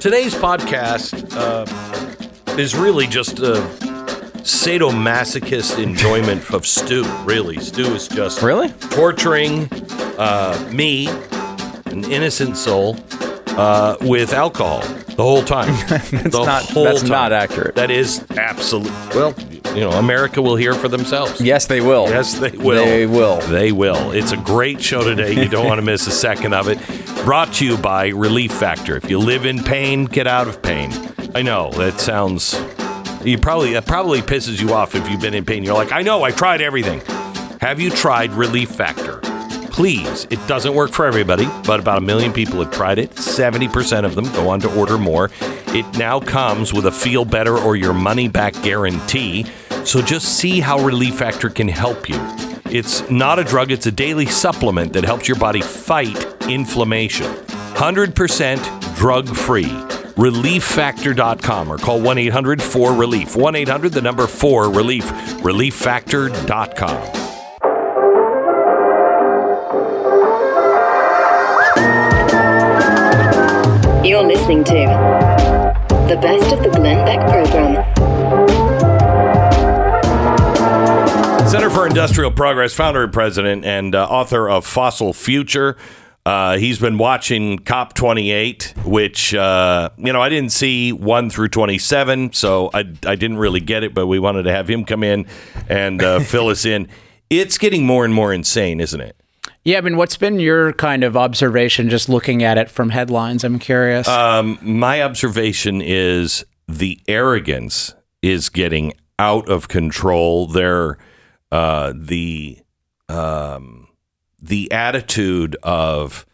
Today's podcast is really just sadomasochist enjoyment of Stu, really. Stu is just torturing me, an innocent soul, with alcohol the whole time. That's not accurate. That is absolute. Well, you know, America will hear for themselves. Yes, they will. They will. It's a great show today. You don't want to miss a second of it. Brought to you by Relief Factor. If you live in pain, get out of pain. I know that sounds. It probably pisses you off if you've been in pain. You're like, I know, I tried everything. Have you tried Relief Factor? Please. It doesn't work for everybody, but about 1 million people have tried it. 70% of them go on to order more. It now comes with a feel better or your money back guarantee. So just see how Relief Factor can help you. It's not a drug. It's a daily supplement that helps your body fight inflammation. 100% drug-free. ReliefFactor.com or call 1-800-4-RELIEF. 1-800, the number 4-RELIEF. ReliefFactor.com. You're listening to the best of the Glenn Beck program. Center for Industrial Progress, founder and president and author of Fossil Future. He's been watching COP 28, which, I didn't see 1 through 27, so I didn't really get it, but we wanted to have him come in and fill us in. It's getting more and more insane, isn't it? Yeah, I mean, what's been your kind of observation just looking at it from headlines? I'm curious. My observation is the arrogance is getting out of control. The attitude of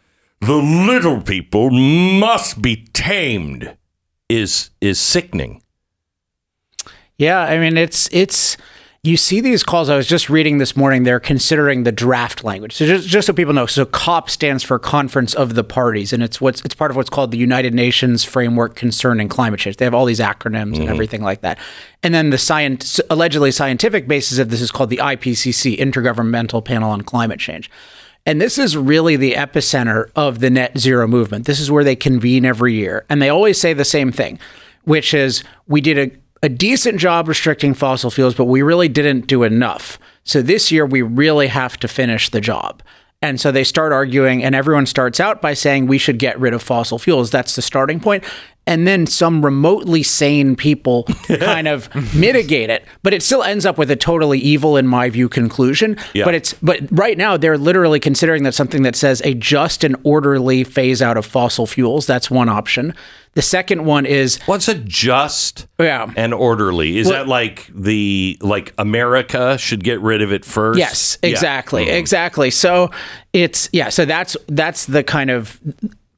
the little people must be tamed is sickening. Yeah, I mean, it's you see these calls. I was just reading this morning. They're considering the draft language. So just so people know, so COP stands for Conference of the Parties, and it's part of what's called the United Nations Framework Concerning Climate Change. They have all these acronyms and everything like that. And then the allegedly scientific basis of this is called the IPCC, Intergovernmental Panel on Climate Change. And this is really the epicenter of the net zero movement. This is where they convene every year. And they always say the same thing, which is we did a decent job restricting fossil fuels, but we really didn't do enough. So this year we really have to finish the job. And so they start arguing, and everyone starts out by saying we should get rid of fossil fuels. That's the starting point. And then some remotely sane people kind of mitigate it, but it still ends up with a totally evil, in my view, conclusion. Yeah. But right now they're literally considering that something that says a just and orderly phase out of fossil fuels. That's one option. The second one is what's a just and orderly? Is that like America should get rid of it first? Yes, exactly, exactly. So it's So that's the kind of.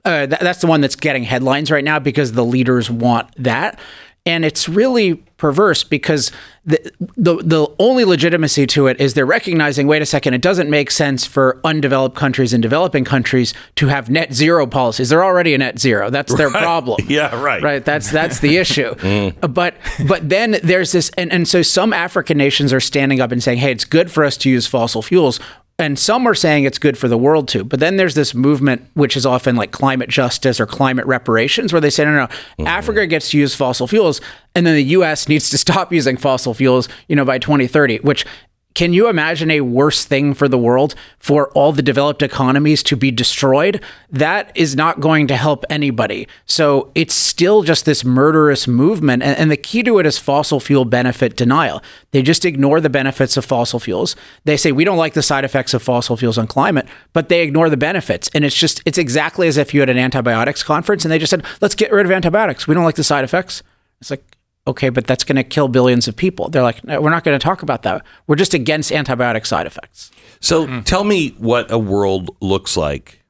That's the one that's getting headlines right now because the leaders want that. And it's really perverse because the only legitimacy to it is they're recognizing, wait a second, it doesn't make sense for undeveloped countries and developing countries to have net zero policies. They're already a net zero. That's their problem. Yeah, right. Right. That's the issue. But then there's this. And so some African nations are standing up and saying, hey, it's good for us to use fossil fuels. And some are saying it's good for the world too. But then there's this movement, which is often like climate justice or climate reparations, where they say, no, Africa gets to use fossil fuels, and then the U.S. needs to stop using fossil fuels, by 2030, which can you imagine a worse thing for the world for all the developed economies to be destroyed? That is not going to help anybody. So it's still just this murderous movement. And the key to it is fossil fuel benefit denial. They just ignore the benefits of fossil fuels. They say, we don't like the side effects of fossil fuels on climate, but they ignore the benefits. And it's exactly as if you had an antibiotics conference and they just said, let's get rid of antibiotics. We don't like the side effects. It's like, okay, but that's going to kill billions of people. They're like, no, we're not going to talk about that. We're just against antibiotic side effects. So tell me what a world looks like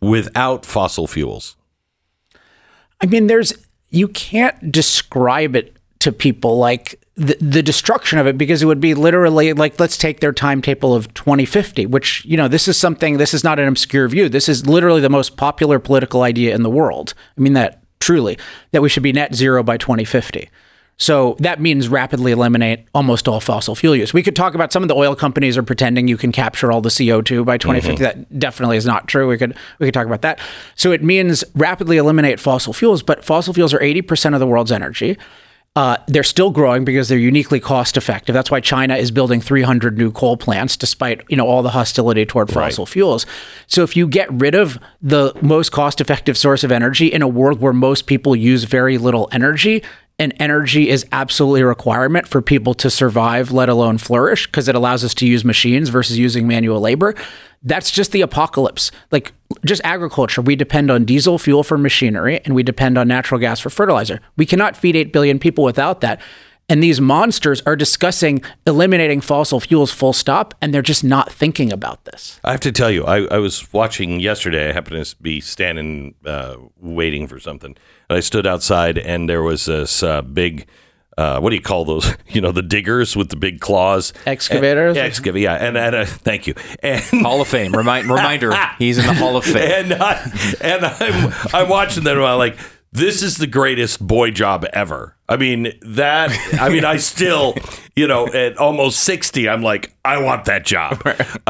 without fossil fuels. I mean, you can't describe it to people like the destruction of it, because it would be literally like, let's take their timetable of 2050, which, this is not an obscure view. This is literally the most popular political idea in the world. I mean, that truly, that we should be net zero by 2050. So that means rapidly eliminate almost all fossil fuel use. We could talk about some of the oil companies are pretending you can capture all the CO2 by 2050. Mm-hmm. That definitely is not true. We could talk about that. So it means rapidly eliminate fossil fuels, but fossil fuels are 80% of the world's energy. They're still growing because they're uniquely cost effective. That's why China is building 300 new coal plants, despite all the hostility toward fossil fuels. So if you get rid of the most cost effective source of energy in a world where most people use very little energy, and energy is absolutely a requirement for people to survive, let alone flourish, because it allows us to use machines versus using manual labor. That's just the apocalypse. Like just agriculture, we depend on diesel fuel for machinery and we depend on natural gas for fertilizer. We cannot feed 8 billion people without that. And these monsters are discussing eliminating fossil fuels full stop, and they're just not thinking about this. I have to tell you, I was watching yesterday. I happened to be standing, waiting for something. And I stood outside, and there was this big, what do you call those? The diggers with the big claws. Excavators? Yeah, and thank you. And Hall of Fame. Reminder, he's in the Hall of Fame. And I'm watching that, and I'm like, this is the greatest boy job ever. I still, at almost 60, I'm like, I want that job. But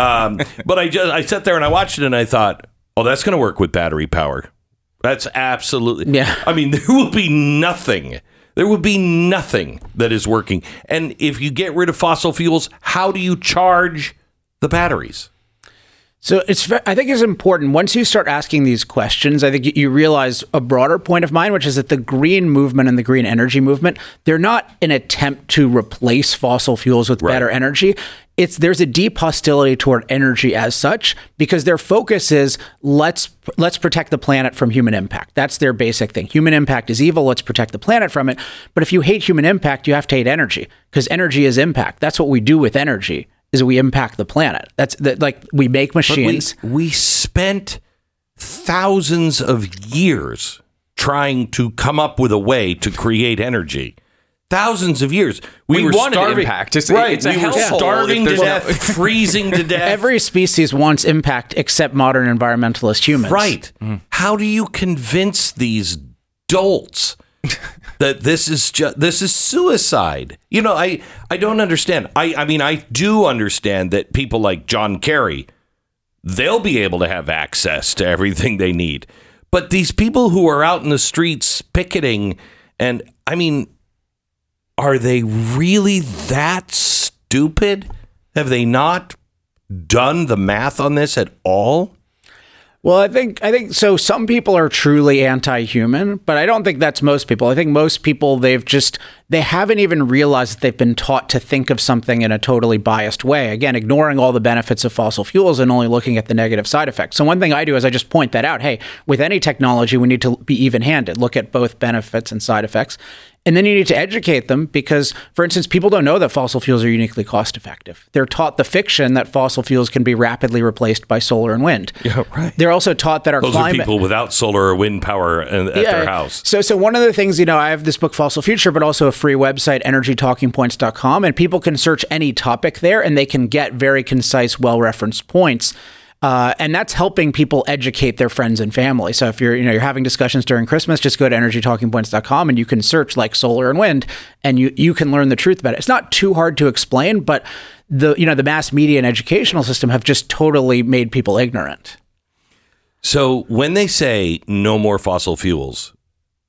I sat there and I watched it and I thought, oh, that's going to work with battery power. That's absolutely. Yeah. There will be nothing that is working. And if you get rid of fossil fuels, how do you charge the batteries? So I think it's important, once you start asking these questions, I think you realize a broader point of mine, which is that the green movement and the green energy movement, they're not an attempt to replace fossil fuels with better energy. There's a deep hostility toward energy as such, because their focus is let's protect the planet from human impact. That's their basic thing. Human impact is evil. Let's protect the planet from it. But if you hate human impact, you have to hate energy, because energy is impact. That's what we do with energy. Is we impact the planet. We make machines. We spent thousands of years trying to come up with a way to create energy. Thousands of years. We were wanted starving. Impact. We were starving to death, freezing to death. Every species wants impact except modern environmentalist humans. Right. Mm. How do you convince these dolts that this is suicide? I don't understand. I do understand that people like John Kerry, they'll be able to have access to everything they need. But these people who are out in the streets picketing, and are they really that stupid? Have they not done the math on this at all? Well, I think so. Some people are truly anti-human, but I don't think that's most people. I think most people, they haven't even realized that they've been taught to think of something in a totally biased way. Again, ignoring all the benefits of fossil fuels and only looking at the negative side effects. So one thing I do is I just point that out. Hey, with any technology, we need to be even-handed, look at both benefits and side effects. And then you need to educate them because, for instance, people don't know that fossil fuels are uniquely cost-effective. They're taught the fiction that fossil fuels can be rapidly replaced by solar and wind. Yeah, right. They're also taught that those climate... Those are people without solar or wind power at their house. So one of the things, I have this book, Fossil Future, but also a free website, energytalkingpoints.com, and people can search any topic there, and they can get very concise, well-referenced points. And that's helping people educate their friends and family. So if you're having discussions during Christmas, just go to energytalkingpoints.com and you can search like solar and wind, and you can learn the truth about it. It's not too hard to explain, but the mass media and educational system have just totally made people ignorant. So when they say no more fossil fuels,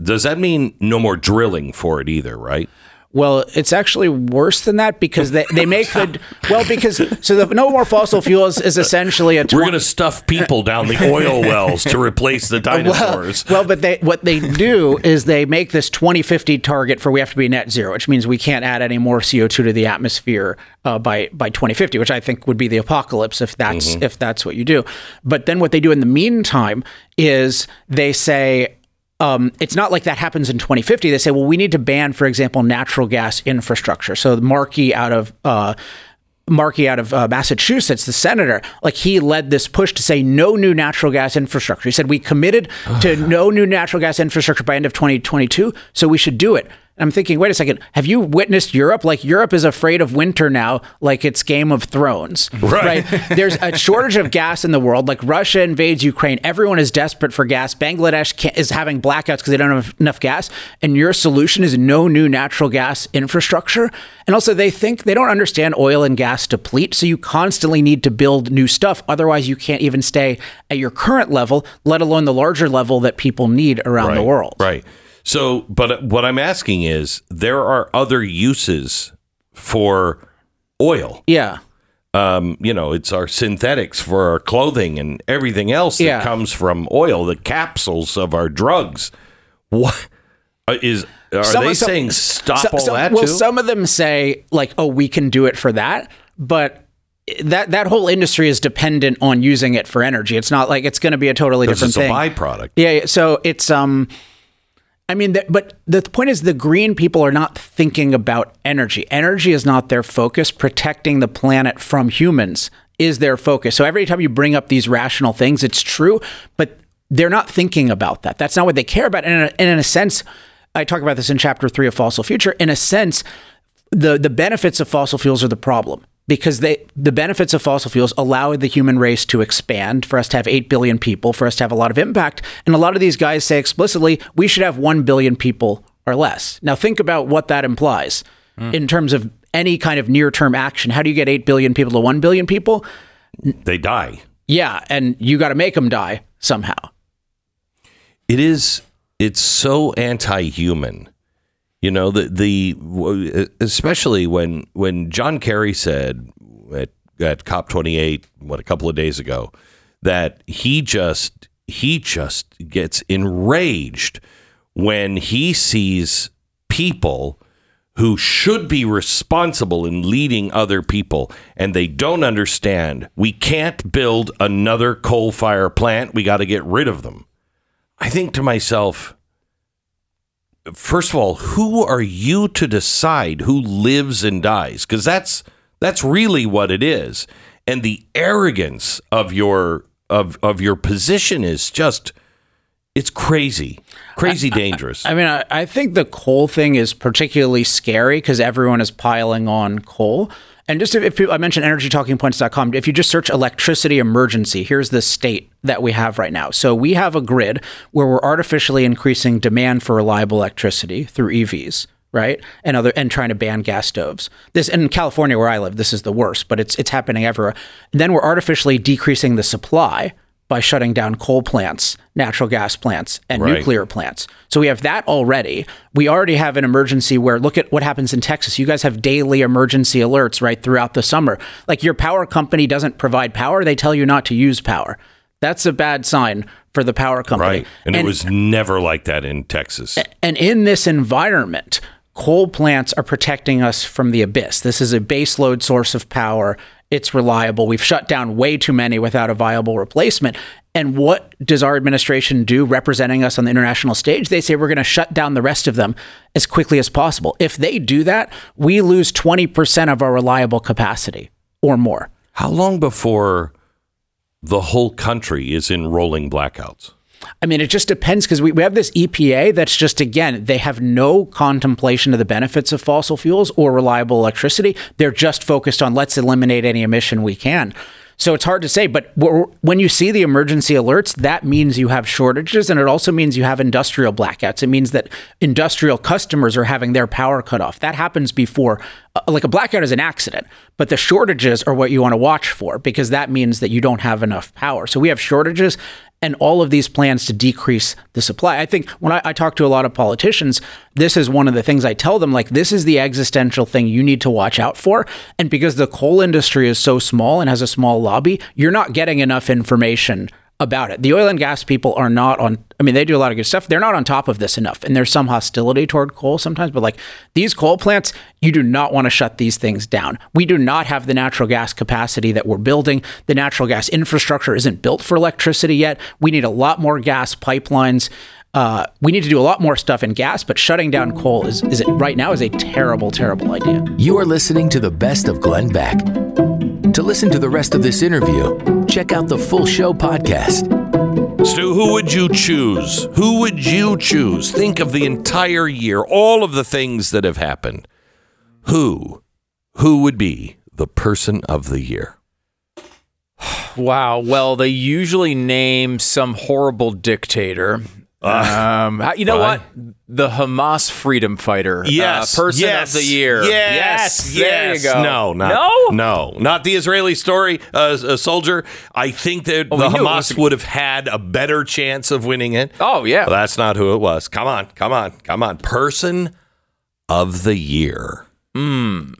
does that mean no more drilling for it either, right? Well, it's actually worse than that because they make the... Well, the no more fossil fuels is essentially a... We're going to stuff people down the oil wells to replace the dinosaurs. Well, but what they do is they make this 2050 target for we have to be net zero, which means we can't add any more CO2 to the atmosphere by 2050, which I think would be the apocalypse if that's if that's what you do. But then what they do in the meantime is they say... it's not like that happens in 2050. They say, well, we need to ban, for example, natural gas infrastructure. So Markey out of Massachusetts, the senator, he led this push to say no new natural gas infrastructure. He said, we committed to no new natural gas infrastructure by end of 2022, so we should do it. I'm thinking, wait a second, have you witnessed Europe? Like, Europe is afraid of winter now, like it's Game of Thrones, right? There's a shortage of gas in the world. Like, Russia invades Ukraine. Everyone is desperate for gas. Bangladesh is having blackouts because they don't have enough gas. And your solution is no new natural gas infrastructure. And also, they think they don't understand oil and gas deplete. So you constantly need to build new stuff. Otherwise, you can't even stay at your current level, let alone the larger level that people need around the world. Right. So, but what I'm asking is, there are other uses for oil. Yeah. You know, it's our synthetics for our clothing and everything else that comes from oil, the capsules of our drugs. What is... Are they saying stop all that too? Well, some of them say, like, oh, we can do it for that. But that whole industry is dependent on using it for energy. It's not like it's going to be a totally different thing. It's a byproduct. Yeah. So it's... I mean, but the point is, the green people are not thinking about energy. Energy is not their focus. Protecting the planet from humans is their focus. So every time you bring up these rational things, it's true, but they're not thinking about that. That's not what they care about. And in a sense, I talk about this in Chapter 3 of Fossil Future. In a sense, the benefits of fossil fuels are the problem, because the benefits of fossil fuels allow the human race to expand, for us to have 8 billion people, for us to have a lot of impact. And a lot of these guys say explicitly, we should have 1 billion people or less. Now, think about what that implies in terms of any kind of near-term action. How do you get 8 billion people to 1 billion people? They die. Yeah, and you got to make them die somehow. It's so anti-human. You know, especially when John Kerry said at COP 28, a couple of days ago, that he just gets enraged when he sees people who should be responsible in leading other people, and they don't understand. We can't build another coal fire plant. We got to get rid of them. I think to myself, first of all, who are you to decide who lives and dies? Because that's really what it is. And the arrogance of your position is just, it's crazy dangerous. I mean, I think the coal thing is particularly scary because everyone is piling on coal. And just if I mentioned energytalkingpoints.com, if you just search electricity emergency, here's the state that we have right now. So we have a grid where we're artificially increasing demand for reliable electricity through EVs, right? And trying to ban gas stoves. This in California where I live, this is the worst, but it's happening everywhere. And then we're artificially decreasing the supply by shutting down coal plants, natural gas plants, and nuclear plants. So we have that already. We already have an emergency where, look at what happens in Texas. You guys have daily emergency alerts right throughout the summer. Like, your power company doesn't provide power. They tell you not to use power. That's a bad sign for the power company. Right. And it was never like that in Texas. And in this environment, coal plants are protecting us from the abyss. This is a baseload source of power. It's reliable. We've shut down way too many without a viable replacement. And what does our administration do representing us on the international stage? They say we're going to shut down the rest of them as quickly as possible. If they do that, we lose 20% of our reliable capacity or more. How long before the whole country is in rolling blackouts? I mean, it just depends, because we have this EPA that's just, again, they have no contemplation of the benefits of fossil fuels or reliable electricity. They're just focused on, let's eliminate any emission we can. So it's hard to say. But when you see the emergency alerts, that means you have shortages. And it also means you have industrial blackouts. It means that industrial customers are having their power cut off. That happens before, like, a blackout is an accident. But the shortages are what you want to watch for, because that means that you don't have enough power. So we have shortages and all of these plans to decrease the supply. I think when I talk to a lot of politicians, this is one of the things I tell them, like, this is the existential thing you need to watch out for. And because the coal industry is so small and has a small lobby, you're not getting enough information about it. The oil and gas people are not on, I mean, they do a lot of good stuff. They're not on top of this enough. And there's some hostility toward coal sometimes, but like, these coal plants, you do not want to shut these things down. We do not have the natural gas capacity that we're building. The natural gas infrastructure isn't built for electricity yet. We need a lot more gas pipelines. We need to do a lot more stuff in gas, but shutting down coal is a terrible, terrible idea. You are listening to the best of Glenn Beck. To listen to the rest of this interview, check out the full show podcast. Stu, who would you choose? Who would you choose? Think of the entire year, all of the things that have happened. Who would be the person of the year? Wow. Well, they usually name some horrible dictator. You know what? The Hamas freedom fighter. Yes. Person of the year. Yes. There you go. No. Not the Israeli story, a soldier. I think that the Hamas would have had a better chance of winning it. Oh, yeah. Well, that's not who it was. Come on. Person of the year. I mean,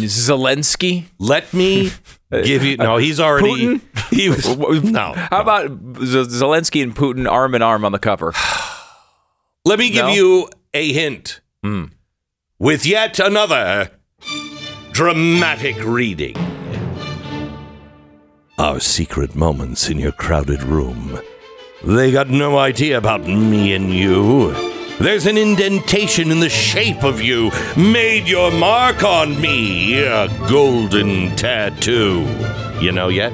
Zelensky. Let me give you. No, he's already. Putin? He was. No. How about Zelensky and Putin arm in arm on the cover? Let me give you a hint. With yet another dramatic reading. Our secret moments in your crowded room. They got no idea about me and you. There's an indentation in the shape of you. Made your mark on me. A golden tattoo. You know yet?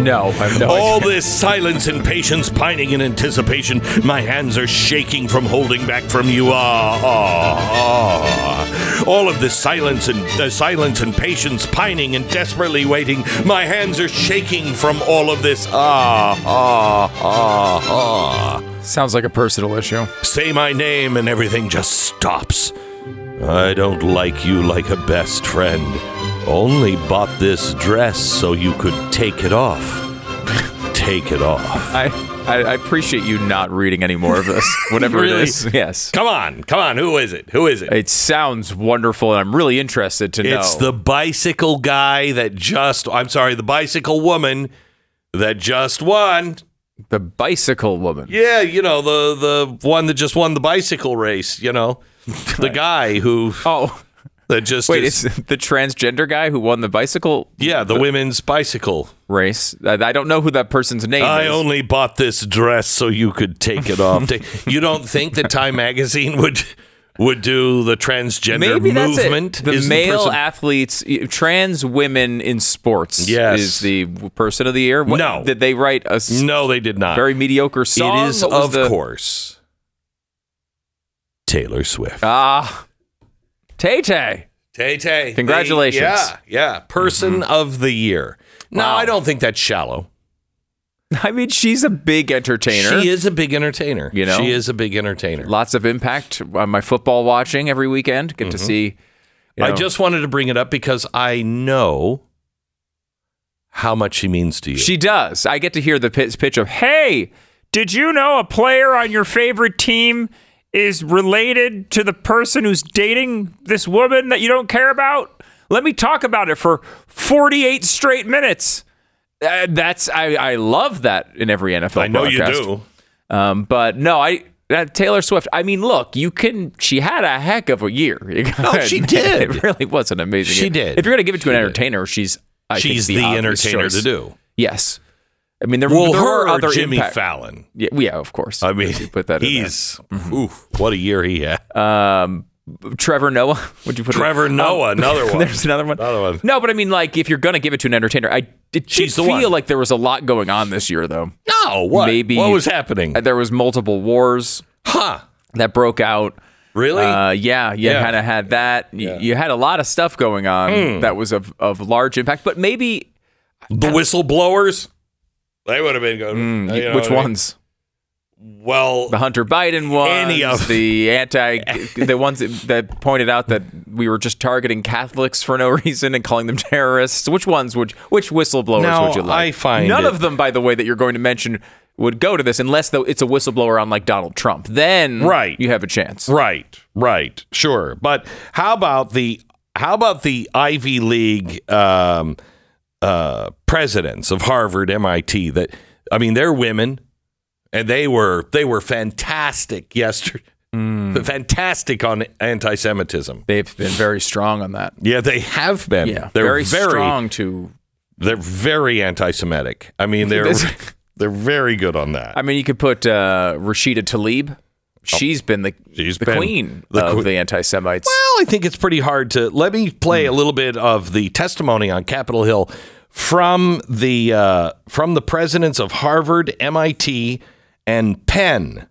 No, I've no idea. All this silence and patience, pining in anticipation. My hands are shaking from holding back from you. All of this silence and patience, pining and desperately waiting. My hands are shaking from all of this. Sounds like a personal issue. Say my name and everything just stops. I don't like you like a best friend. Only bought this dress so you could take it off. Take it off. I appreciate you not reading any more of this. Whatever really? It is. Yes. Come on. Who is it? It sounds wonderful, and I'm really interested to know. It's the bicycle guy that just... I'm sorry, the bicycle woman that just won. The bicycle woman. Yeah, you know, the one that just won the bicycle race, you know. The guy who... Oh. That just it's the transgender guy who won the bicycle? Yeah, the women's bicycle race. I don't know who that person's name is. I only bought this dress so you could take it off. You don't think that Time Magazine would do the transgender movement? That's it. The male athletes, trans women in sports is the person of the year? What, no. Did they write a No, they did not. Very mediocre song? It is, of course, Taylor Swift. Ah. Tay-Tay. Congratulations. Yeah. Person of the year. No, wow. I don't think that's shallow. I mean, she's a big entertainer. You know? She is a big entertainer. Lots of impact on my football watching every weekend. Get to see. You know. I just wanted to bring it up because I know how much she means to you. She does. I get to hear the pitch of, hey, did you know a player on your favorite team is related to the person who's dating this woman that you don't care about? Let me talk about it for 48 straight minutes. I love that in every NFL podcast. I know you do. But no, Taylor Swift, I mean, look, she had a heck of a year. No, she did. It really was an amazing year. She did. If you're going to give it to an entertainer, she's the entertainer to do. Yes. I mean, there were other Jimmy Fallon. Yeah, of course. I mean, you put that in there. Oof, what a year he had. Trevor Noah, would you put Trevor Noah, another one. There's another one. No, but I mean, like, if you're going to give it to an entertainer, I feel like there was a lot going on this year, though. No, what? Maybe what was happening? There was multiple wars that broke out. Really? Yeah. Kind of had that. Yeah. You had a lot of stuff going on that was of large impact, but maybe... The whistleblowers? They would have been good. You know which ones? I mean? Well, the Hunter Biden ones, the ones that pointed out that we were just targeting Catholics for no reason and calling them terrorists. Which whistleblowers would you like? I find none of them, by the way, that you're going to mention would go to this unless though it's a whistleblower on like Donald Trump. Then you have a chance. Right. Sure. But how about the Ivy League presidents of Harvard, MIT, they're women, and they were fantastic yesterday. Fantastic on anti-Semitism. They've been very strong on that. Yeah, they have been. Yeah, they're very strong too. They're very anti-Semitic. I mean, they're very good on that. I mean, you could put Rashida Tlaib. She's been the queen of the anti-Semites. Well, I think it's pretty hard to... Let me play a little bit of the testimony on Capitol Hill from the presidents of Harvard, MIT, and Penn.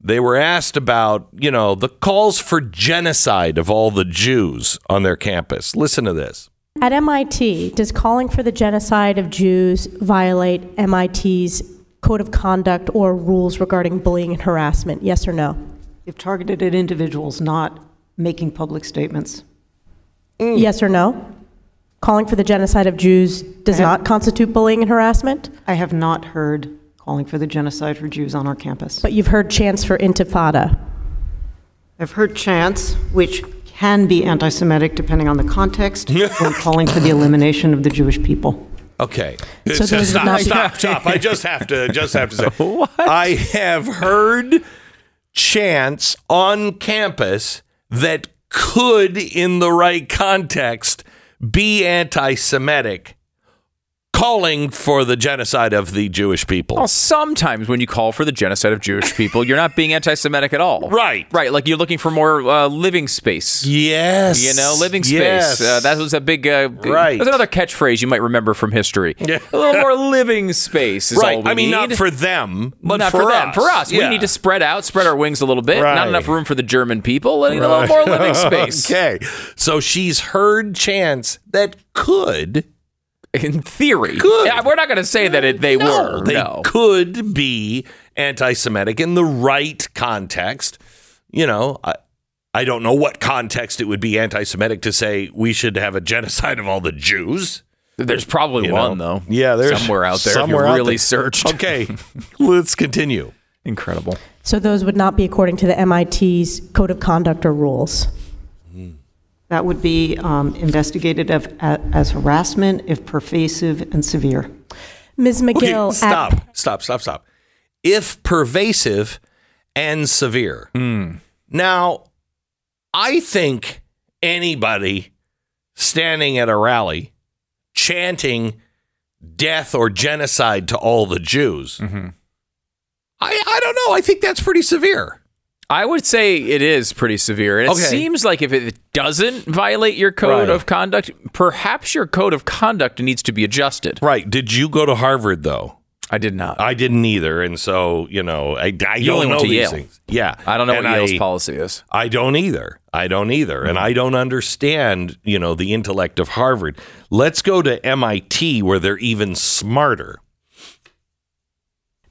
They were asked about, the calls for genocide of all the Jews on their campus. Listen to this. At MIT, does calling for the genocide of Jews violate MIT's code of conduct or rules regarding bullying and harassment? Yes or no? If targeted at individuals not making public statements. Yes or no? Calling for the genocide of Jews does not constitute bullying and harassment? I have not heard calling for the genocide for Jews on our campus. But you've heard chants for intifada. I've heard chants, which can be anti-Semitic depending on the context, when calling for the elimination of the Jewish people. Okay. So stop. I just have to say, I have heard chants on campus that could, in the right context, be anti-Semitic, calling for the genocide of the Jewish people. Well, sometimes when you call for the genocide of Jewish people, you're not being anti-Semitic at all. Right. Like you're looking for more living space. Yes. Living space. Yes. That was a big... right. That's another catchphrase you might remember from history. Yeah. A little more living space is all we need. I mean, not for them, but not for us. For us. Yeah. We need to spread our wings a little bit. Right. Not enough room for the German people. And a little more living space. Okay. So she's heard chants that could... In theory. Good. We're not going to say that they were. They could be anti-Semitic in the right context. I don't know what context it would be anti-Semitic to say we should have a genocide of all the Jews. There's probably one, though. Yeah, there's somewhere out there. Somewhere if you really searched. Okay, let's continue. Incredible. So those would not be according to the MIT's code of conduct or rules. That would be investigated as harassment if pervasive and severe. Ms. McGill. Okay, stop. If pervasive and severe. Mm. Now, I think anybody standing at a rally chanting death or genocide to all the Jews, mm-hmm. I don't know. I think that's pretty severe. I would say it is pretty severe. And it seems like if it doesn't violate your code of conduct, perhaps your code of conduct needs to be adjusted. Right. Did you go to Harvard, though? I did not. I didn't either. And so, I don't know these things. Yeah. I don't know what Yale's policy is. I don't either. Mm-hmm. And I don't understand, the intellect of Harvard. Let's go to MIT where they're even smarter.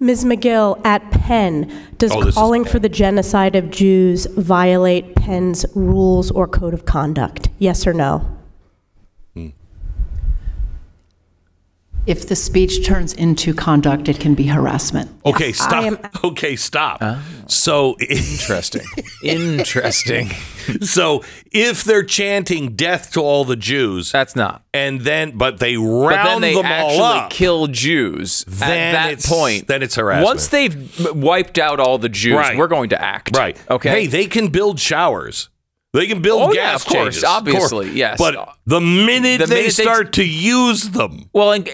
Ms. McGill, at Penn, does calling for the genocide of Jews violate Penn's rules or code of conduct? Yes or no? If the speech turns into conduct, it can be harassment. Okay, stop. Okay, stop. Oh. So interesting. So if they're chanting death to all the Jews, that's not. But then they round them all up. Kill Jews. Then it's harassment. Once they've wiped out all the Jews, we're going to act. Right. Okay. Hey, they can build showers. They can build gas chambers, obviously, yes. But the minute they start to use them. Well, and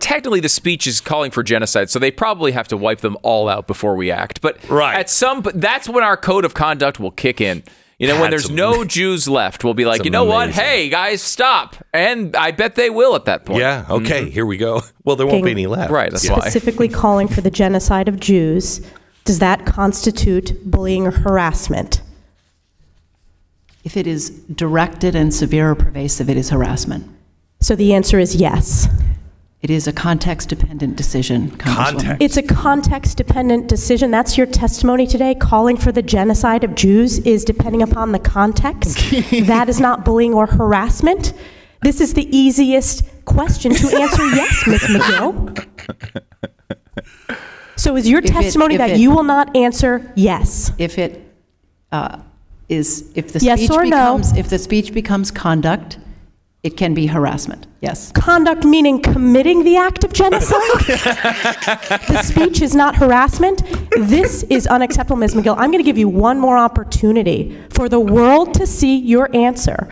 technically the speech is calling for genocide, so they probably have to wipe them all out before we act. But that's when our code of conduct will kick in. When there's no Jews left, we'll be like, what? Hey, guys, stop. And I bet they will at that point. Yeah, okay, here we go. Well, there won't be any left. Right, that's why. Specifically calling for the genocide of Jews, does that constitute bullying or harassment? If it is directed and severe or pervasive, it is harassment. So the answer is yes. It is a context-dependent decision. It's a context-dependent decision. That's your testimony today. Calling for the genocide of Jews is depending upon the context. That is not bullying or harassment. This is the easiest question to answer yes, Ms. McGill. So is your testimony that you will not answer yes? If the speech becomes conduct, it can be harassment. Yes. Conduct meaning committing the act of genocide? The speech is not harassment. This is unacceptable, Ms. McGill. I'm going to give you one more opportunity for the world to see your answer.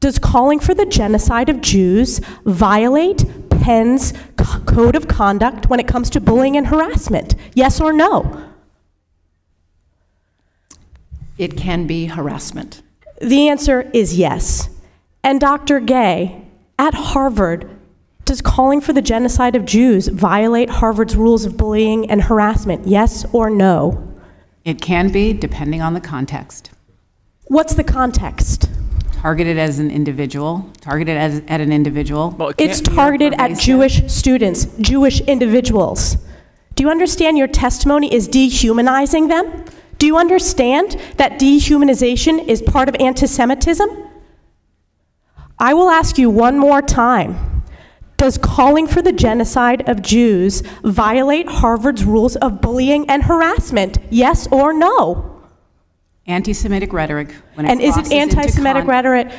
Does calling for the genocide of Jews violate Penn's code of conduct when it comes to bullying and harassment? Yes or no? It can be harassment. The answer is yes. And Dr. Gay, at Harvard, Does calling for the genocide of Jews violate Harvard's rules of bullying and harassment? Yes or no? It can be, depending on the context. What's the context? Targeted as an individual, targeted at an individual. Well, it's targeted at Jewish students, Jewish individuals. Do you understand your testimony is dehumanizing them? Do you understand that dehumanization is part of anti-Semitism? I will ask you one more time. Does calling for the genocide of Jews violate Harvard's rules of bullying and harassment? Yes or no? Anti-Semitic rhetoric when it crosses into conduct. And is it anti-Semitic rhetoric?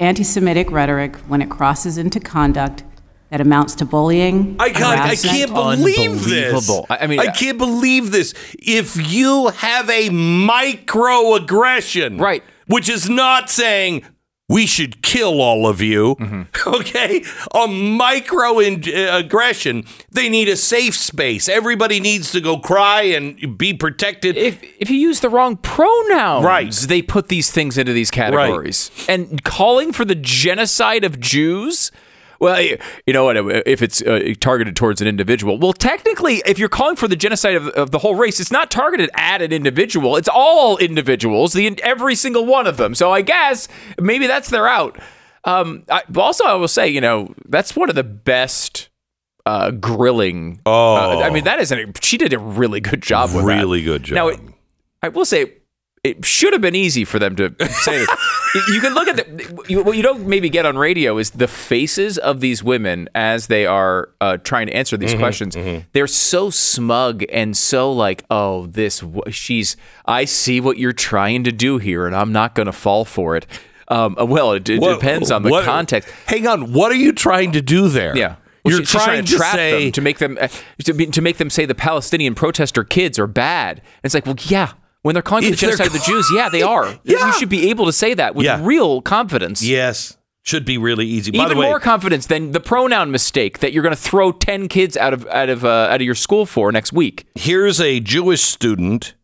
Anti-Semitic rhetoric when it crosses into conduct that amounts to bullying. I can't believe this. I can't believe this. If you have a microaggression, right, which is not saying we should kill all of you, mm-hmm. okay? A microaggression, they need a safe space. Everybody needs to go cry and be protected. If you use the wrong pronouns, right. They put these things into these categories. Right. And calling for the genocide of Jews... Well, you know what, if it's targeted towards an individual, well, technically, if you're calling for the genocide of the whole race, it's not targeted at an individual. It's all individuals, every single one of them. So I guess maybe that's their out. I will say, that's one of the best grilling. She did a really good job with that. Really good job. Now, I will say... It should have been easy for them to say this. You can look at what you don't maybe get on radio is the faces of these women as they are trying to answer these mm-hmm, questions. Mm-hmm. They're so smug and so like, oh, I see what you're trying to do here and I'm not going to fall for it. It depends on the context. Hang on. What are you trying to do there? Yeah. Well, you're trying to trap them, to make them say the Palestinian protester kids are bad. And it's like, well, yeah. When they're calling for the genocide of the Jews, yeah, they are. Yeah. You should be able to say that with real confidence. Yes. Should be really easy. By the way, more confidence than the pronoun mistake that you're going to throw 10 kids out of your school for next week. Here's a Jewish student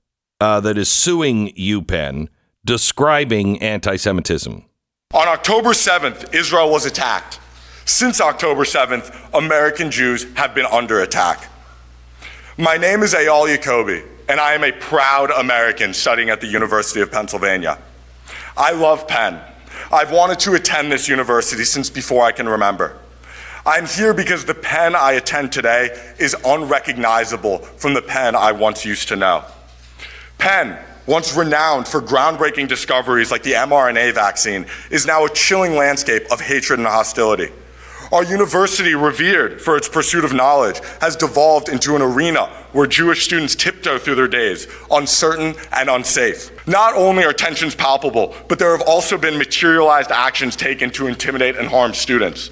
that is suing UPenn describing anti-Semitism. On October 7th, Israel was attacked. Since October 7th, American Jews have been under attack. My name is Eyal Yacobi, and I am a proud American studying at the University of Pennsylvania. I love Penn. I've wanted to attend this university since before I can remember. I'm here because the Penn I attend today is unrecognizable from the Penn I once used to know. Penn, once renowned for groundbreaking discoveries like the mRNA vaccine, is now a chilling landscape of hatred and hostility. Our university, revered for its pursuit of knowledge, has devolved into an arena where Jewish students tiptoe through their days, uncertain and unsafe. Not only are tensions palpable, but there have also been materialized actions taken to intimidate and harm students.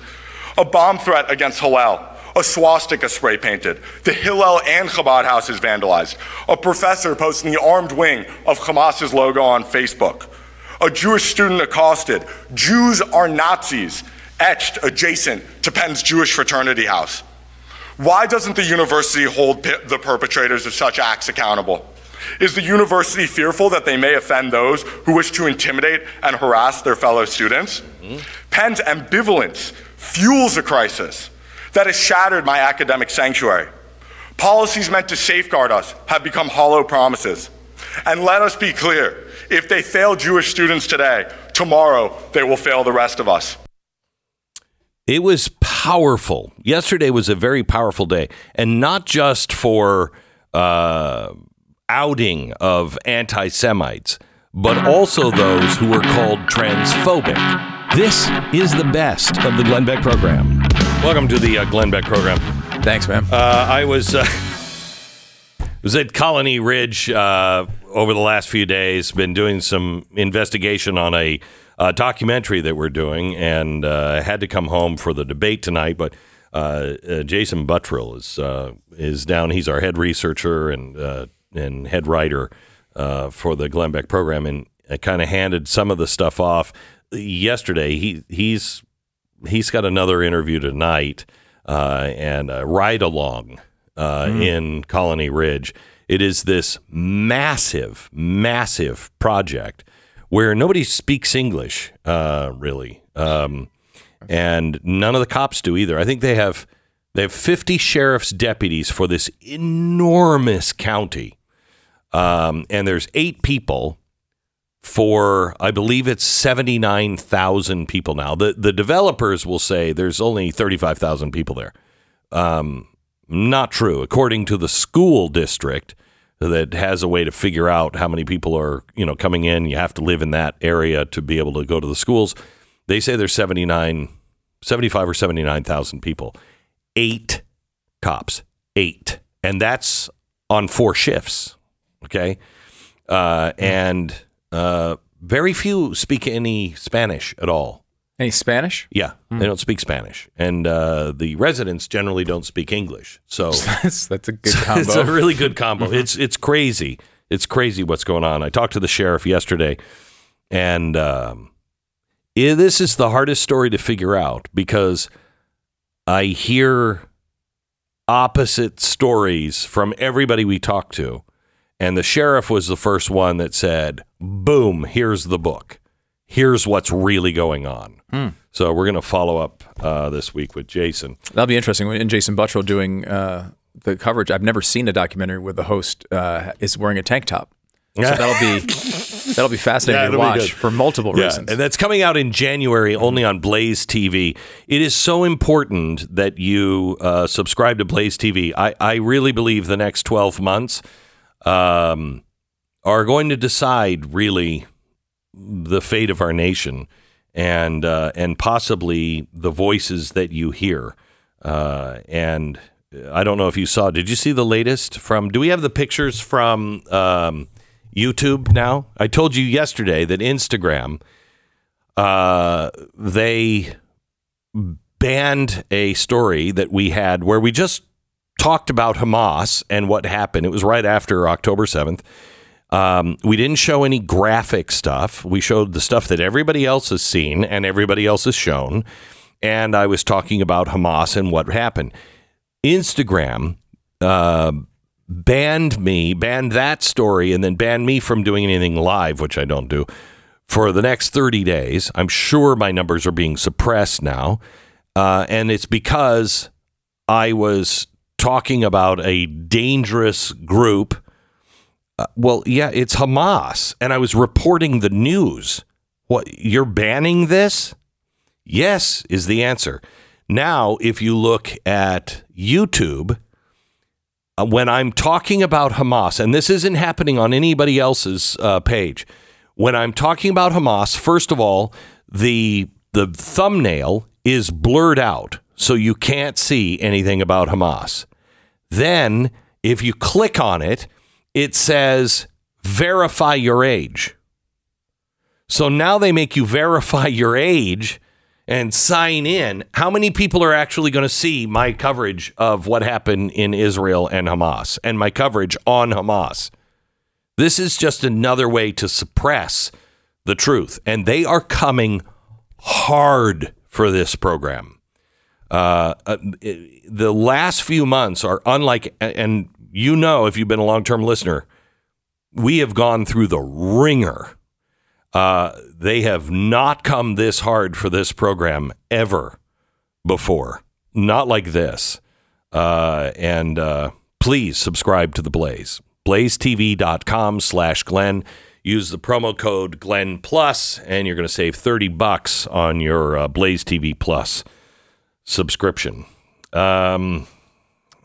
A bomb threat against Hillel, a swastika spray painted, the Hillel and Chabad houses vandalized, a professor posting the armed wing of Hamas's logo on Facebook, a Jewish student accosted, Jews are Nazis, etched adjacent to Penn's Jewish fraternity house. Why doesn't the university hold the perpetrators of such acts accountable? Is the university fearful that they may offend those who wish to intimidate and harass their fellow students? Mm-hmm. Penn's ambivalence fuels a crisis that has shattered my academic sanctuary. Policies meant to safeguard us have become hollow promises. And let us be clear, if they fail Jewish students today, tomorrow they will fail the rest of us. It was powerful. Yesterday was a very powerful day, and not just for outing of anti-Semites, but also those who were called transphobic. This is the best of the Glenn Beck program. Welcome to the Glenn Beck program. Thanks, man. I was at Colony Ridge over the last few days, been doing some investigation on a documentary that we're doing, and I had to come home for the debate tonight, but Jason Buttrell is down. He's our head researcher and head writer for the Glenn Beck program, and I kind of handed some of the stuff off yesterday. He's got another interview tonight and a ride-along in Colony Ridge. It is this massive, massive project where nobody speaks English, really. and none of the cops do either. I think they have 50 sheriff's deputies for this enormous county, and there's 8 people for, I believe it's 79,000 people now. The developers will say there's only 35,000 people there. Not true. According to the school district that has a way to figure out how many people are, coming in, you have to live in that area to be able to go to the schools. They say there's 75 or 79,000 people. 8 cops, 8. And that's on 4 shifts. Okay. Very few speak any Spanish at all. Any Spanish? Yeah, they don't speak Spanish, and the residents generally don't speak English. So that's a good combo. It's a really good combo. It's crazy. It's crazy what's going on. I talked to the sheriff yesterday, and this is the hardest story to figure out because I hear opposite stories from everybody we talk to. And the sheriff was the first one that said, boom, here's the book. Here's what's really going on. Mm. So we're going to follow up this week with Jason. That'll be interesting. And Jason Buttrell doing the coverage. I've never seen a documentary where the host is wearing a tank top. So that'll be fascinating to watch for multiple reasons. And that's coming out in January only on Blaze TV. It is so important that you subscribe to Blaze TV. I really believe the next 12 months are going to decide really the fate of our nation and possibly the voices that you hear. And I don't know if you saw, did you see the latest from, do we have the pictures from YouTube now? I told you yesterday that Instagram, they banned a story that we had where we just talked about Hamas and what happened. It was right after October 7th. We didn't show any graphic stuff. We showed the stuff that everybody else has seen and everybody else has shown. And I was talking about Hamas and what happened. Instagram banned that story, and then banned me from doing anything live, which I don't do, for the next 30 days. I'm sure my numbers are being suppressed now. And it's because I was talking about a dangerous group. It's Hamas. And I was reporting the news. What, you're banning this? Yes, is the answer. Now, if you look at YouTube, when I'm talking about Hamas, and this isn't happening on anybody else's page, when I'm talking about Hamas, first of all, the thumbnail is blurred out, so you can't see anything about Hamas. Then, if you click on it, it says, verify your age. So now they make you verify your age and sign in. How many people are actually going to see my coverage of what happened in Israel and Hamas and my coverage on Hamas? This is just another way to suppress the truth. And they are coming hard for this program. The last few months are unlike... and. If you've been a long-term listener, we have gone through the ringer. They have not come this hard for this program ever before. Not like this. Please subscribe to The Blaze. BlazeTV.com/Glenn. Use the promo code Glenn Plus, and you're going to save $30 on your Blaze TV Plus subscription. All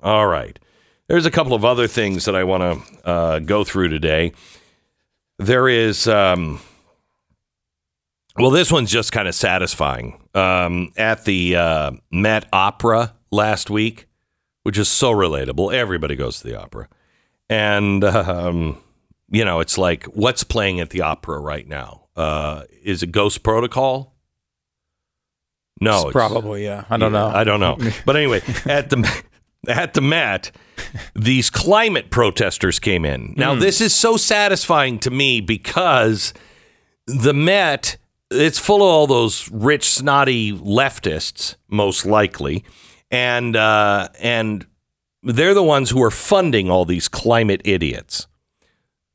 right. There's a couple of other things that I want to go through today. There is, this one's just kind of satisfying. At the Met Opera last week, which is so relatable. Everybody goes to the opera. And, it's like, what's playing at the opera right now? Is it Ghost Protocol? No. Probably. I don't know. But anyway, at the Met, these climate protesters came in. Now, this is so satisfying to me because the Met, it's full of all those rich, snotty leftists, most likely. And they're the ones who are funding all these climate idiots.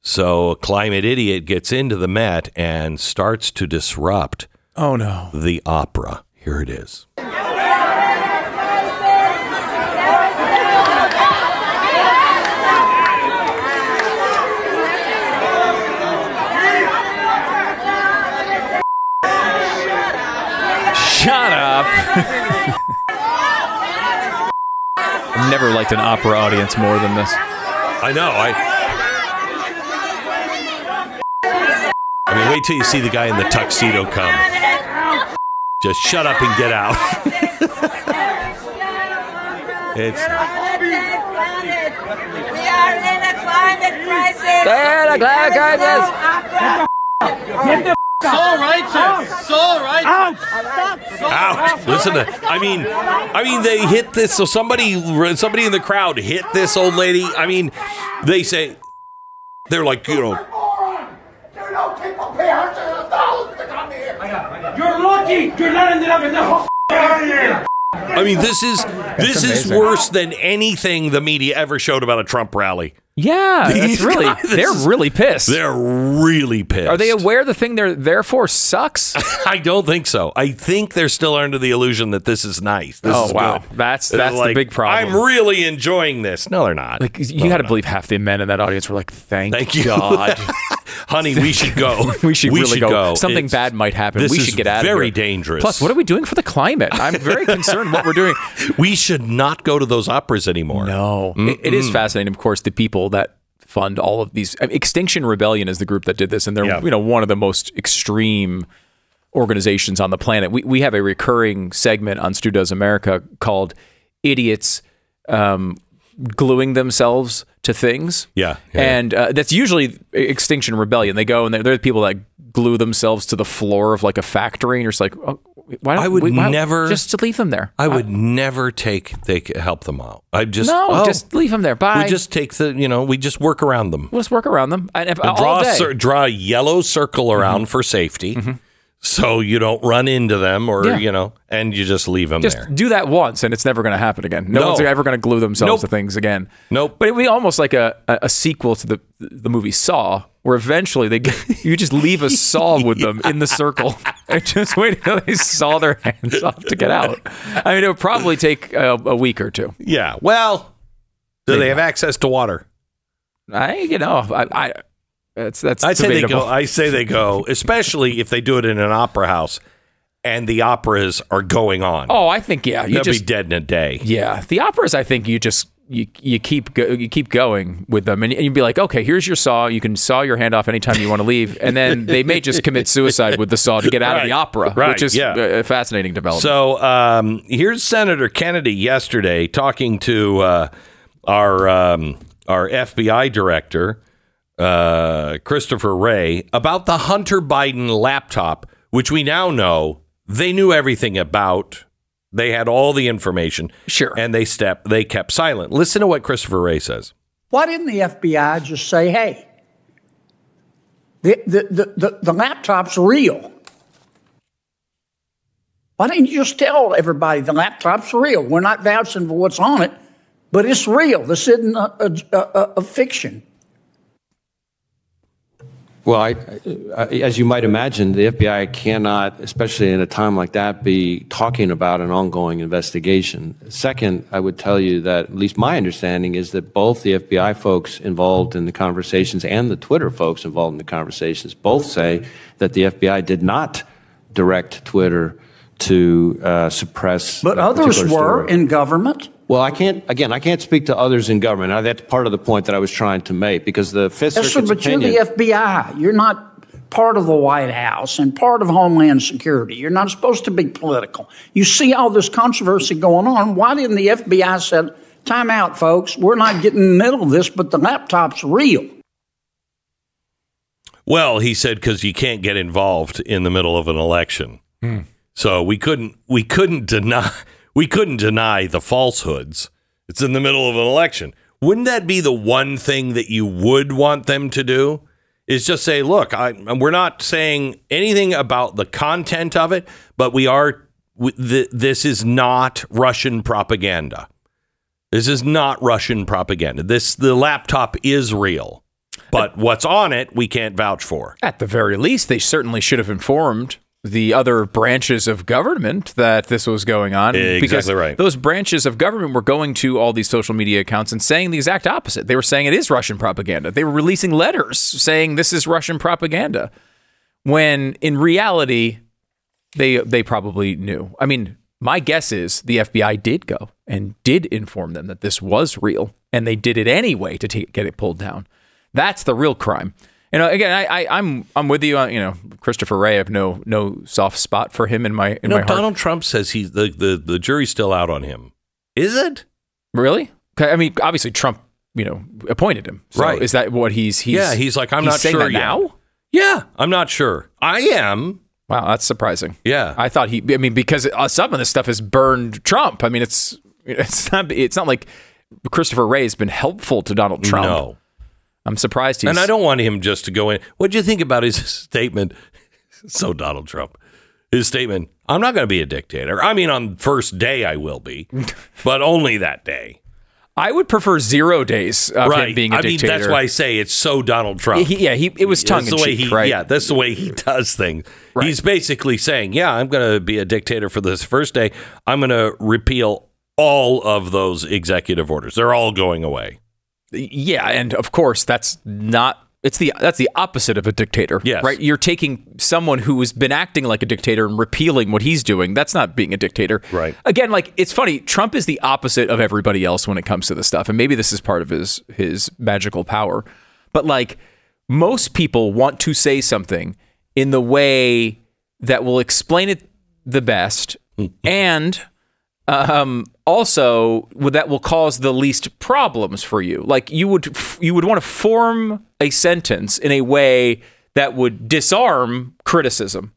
So a climate idiot gets into the Met and starts to disrupt the opera. Here it is. Shut up. I've never liked an opera audience more than this. I know. I mean, wait till you see the guy in the tuxedo come. Just shut up and get out. It's... We are in a climate crisis. Get the So righteous. Out. So righteous. Out. Stop. So out. Listen to that. I mean, they hit this. So somebody in the crowd hit this old lady. I mean, they say, they're like, you know. There are no people pay hundreds of dollars to come here. You're lucky. You're not ended up in the whole area. I mean, this is worse than anything the media ever showed about a Trump rally. Yeah, that's really, they're really pissed. They're really pissed. Are they aware the thing they're there for sucks? I don't think so. I think they're still under the illusion that this is nice. This is wow. Good. That's like, the big problem. I'm really enjoying this. No, they're not. Like, you got to believe half the men in that audience were like, thank God. Honey, we should go. we should really go. Something bad might happen. We should get out of here. This is very dangerous. Plus, what are we doing for the climate? I'm very concerned what we're doing. We should not go to those operas anymore. No. It is fascinating, of course, the people that fund all of these. I mean, Extinction Rebellion is the group that did this, and they're one of the most extreme organizations on the planet. We have a recurring segment on Stu Does America called "Idiots Gluing Themselves to Things." And that's usually Extinction Rebellion. They go and they're the people that glue themselves to the floor of like a factory, and you're just like, oh, why just to leave them there. I would never help them out. Just leave them there. Bye. We just take we just work around them. We'll just work around them. Draw a yellow circle around for safety, so you don't run into them or and you just leave them there. Just do that once, and it's never going to happen again. No one's ever going to glue themselves to things again. Nope. But it would be almost like a sequel to the movie Saw, where eventually you just leave a saw with them in the circle and just wait until they saw their hands off to get out. I mean, it would probably take a week or two. Yeah. Well, do they have access to water? I say they go, especially if they do it in an opera house and the operas are going on. Oh, I think they'll be dead in a day. Yeah, the operas. I think you just. You keep going with them, and you'd be like, okay, here's your saw. You can saw your hand off anytime you want to leave, and then they may just commit suicide with the saw to get out of the opera, which is a fascinating development. So here's Senator Kennedy yesterday talking to our FBI director, Christopher Wray, about the Hunter Biden laptop, which we now know they knew everything about. They had all the information. Sure. And they kept silent. Listen to what Christopher Wray says. Why didn't the FBI just say, hey, the laptop's real? Why didn't you just tell everybody the laptop's real? We're not vouching for what's on it, but it's real. This isn't a fiction. Well, as you might imagine, the FBI cannot, especially in a time like that, be talking about an ongoing investigation. Second, I would tell you that at least my understanding is that both the FBI folks involved in the conversations and the Twitter folks involved in the conversations both say that the FBI did not direct Twitter to suppress. But others were in government. Well, I can't speak to others in government. Now, that's part of the point that I was trying to make, because the Fifth Circuit's opinion... You're the FBI. You're not part of the White House and part of Homeland Security. You're not supposed to be political. You see all this controversy going on. Why didn't the FBI say, time out, folks. We're not getting in the middle of this, but the laptop's real. Well, he said, because you can't get involved in the middle of an election. Mm. So we couldn't deny the falsehoods. It's in the middle of an election. Wouldn't that be the one thing that you would want them to do? Is just say, look, we're not saying anything about the content of it, but this is not Russian propaganda. This is not Russian propaganda. The laptop is real, but what's on it, we can't vouch for. At the very least, they certainly should have informed the other branches of government that this was going on. Exactly because right. Those branches of government were going to all these social media accounts and saying the exact opposite. They were saying it is Russian propaganda. They were releasing letters saying this is Russian propaganda, when in reality, they probably knew. I mean, my guess is the FBI did go and did inform them that this was real, and they did it anyway to get it pulled down. That's the real crime. You know, again, I'm with you on, you know, Christopher Wray. I have no soft spot for him in my heart. Donald Trump says he's the jury's still out on him. Is it really? I mean, obviously Trump, you know, appointed him. So right? Is that what he's? Yeah, he's like, I'm not sure that now. Yeah, I'm not sure. I am. Wow, that's surprising. Yeah, I thought he. I mean, because some of this stuff has burned Trump. I mean, it's not like Christopher Wray has been helpful to Donald Trump. No. I'm surprised he's... And I don't want him just to go in. What do you think about his statement? So Donald Trump, his statement, I'm not going to be a dictator. I mean, on the first day I will be, but only that day. I would prefer 0 days of him being a dictator. I mean, that's why I say it's so Donald Trump. It was tongue-in-cheek, right? Yeah, that's the way he does things. Right. He's basically saying, yeah, I'm going to be a dictator for this first day. I'm going to repeal all of those executive orders. They're all going away. Yeah, and of course that's the opposite of a dictator. Yes. Right? You're taking someone who has been acting like a dictator and repealing what he's doing. That's not being a dictator. Right. Again, like, it's funny, Trump is the opposite of everybody else when it comes to this stuff. And maybe this is part of his magical power. But like, most people want to say something in the way that will explain it the best and also, that will cause the least problems for you. Like, you would want to form a sentence in a way that would disarm criticism.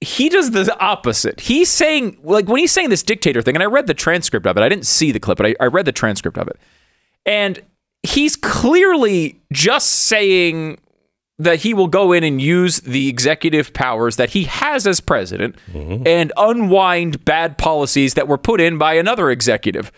He does the opposite. He's saying, like, when he's saying this dictator thing, and I read the transcript of it. I didn't see the clip, but I read the transcript of it. And he's clearly just saying that he will go in and use the executive powers that he has as president and unwind bad policies that were put in by another executive.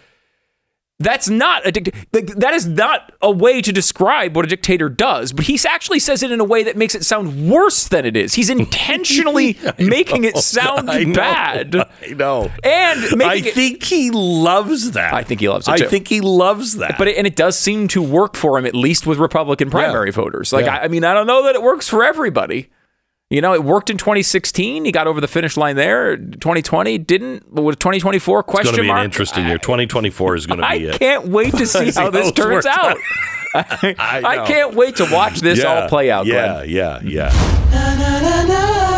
That's not a that is not a way to describe what a dictator does, but he actually says it in a way that makes it sound worse than it is. He's intentionally making it sound bad. I know. And I think he loves that. I think he loves it too. I think he loves that. But it does seem to work for him, at least with Republican primary voters. Like, I mean, I don't know that it works for everybody. You know, it worked in 2016. He got over the finish line there. 2020 didn't. But with 2024, question mark. It's going to be an interesting year. 2024 is going to be it. I can't wait to see how this turns out. I can't wait to watch this all play out, Glenn. Yeah, yeah, yeah.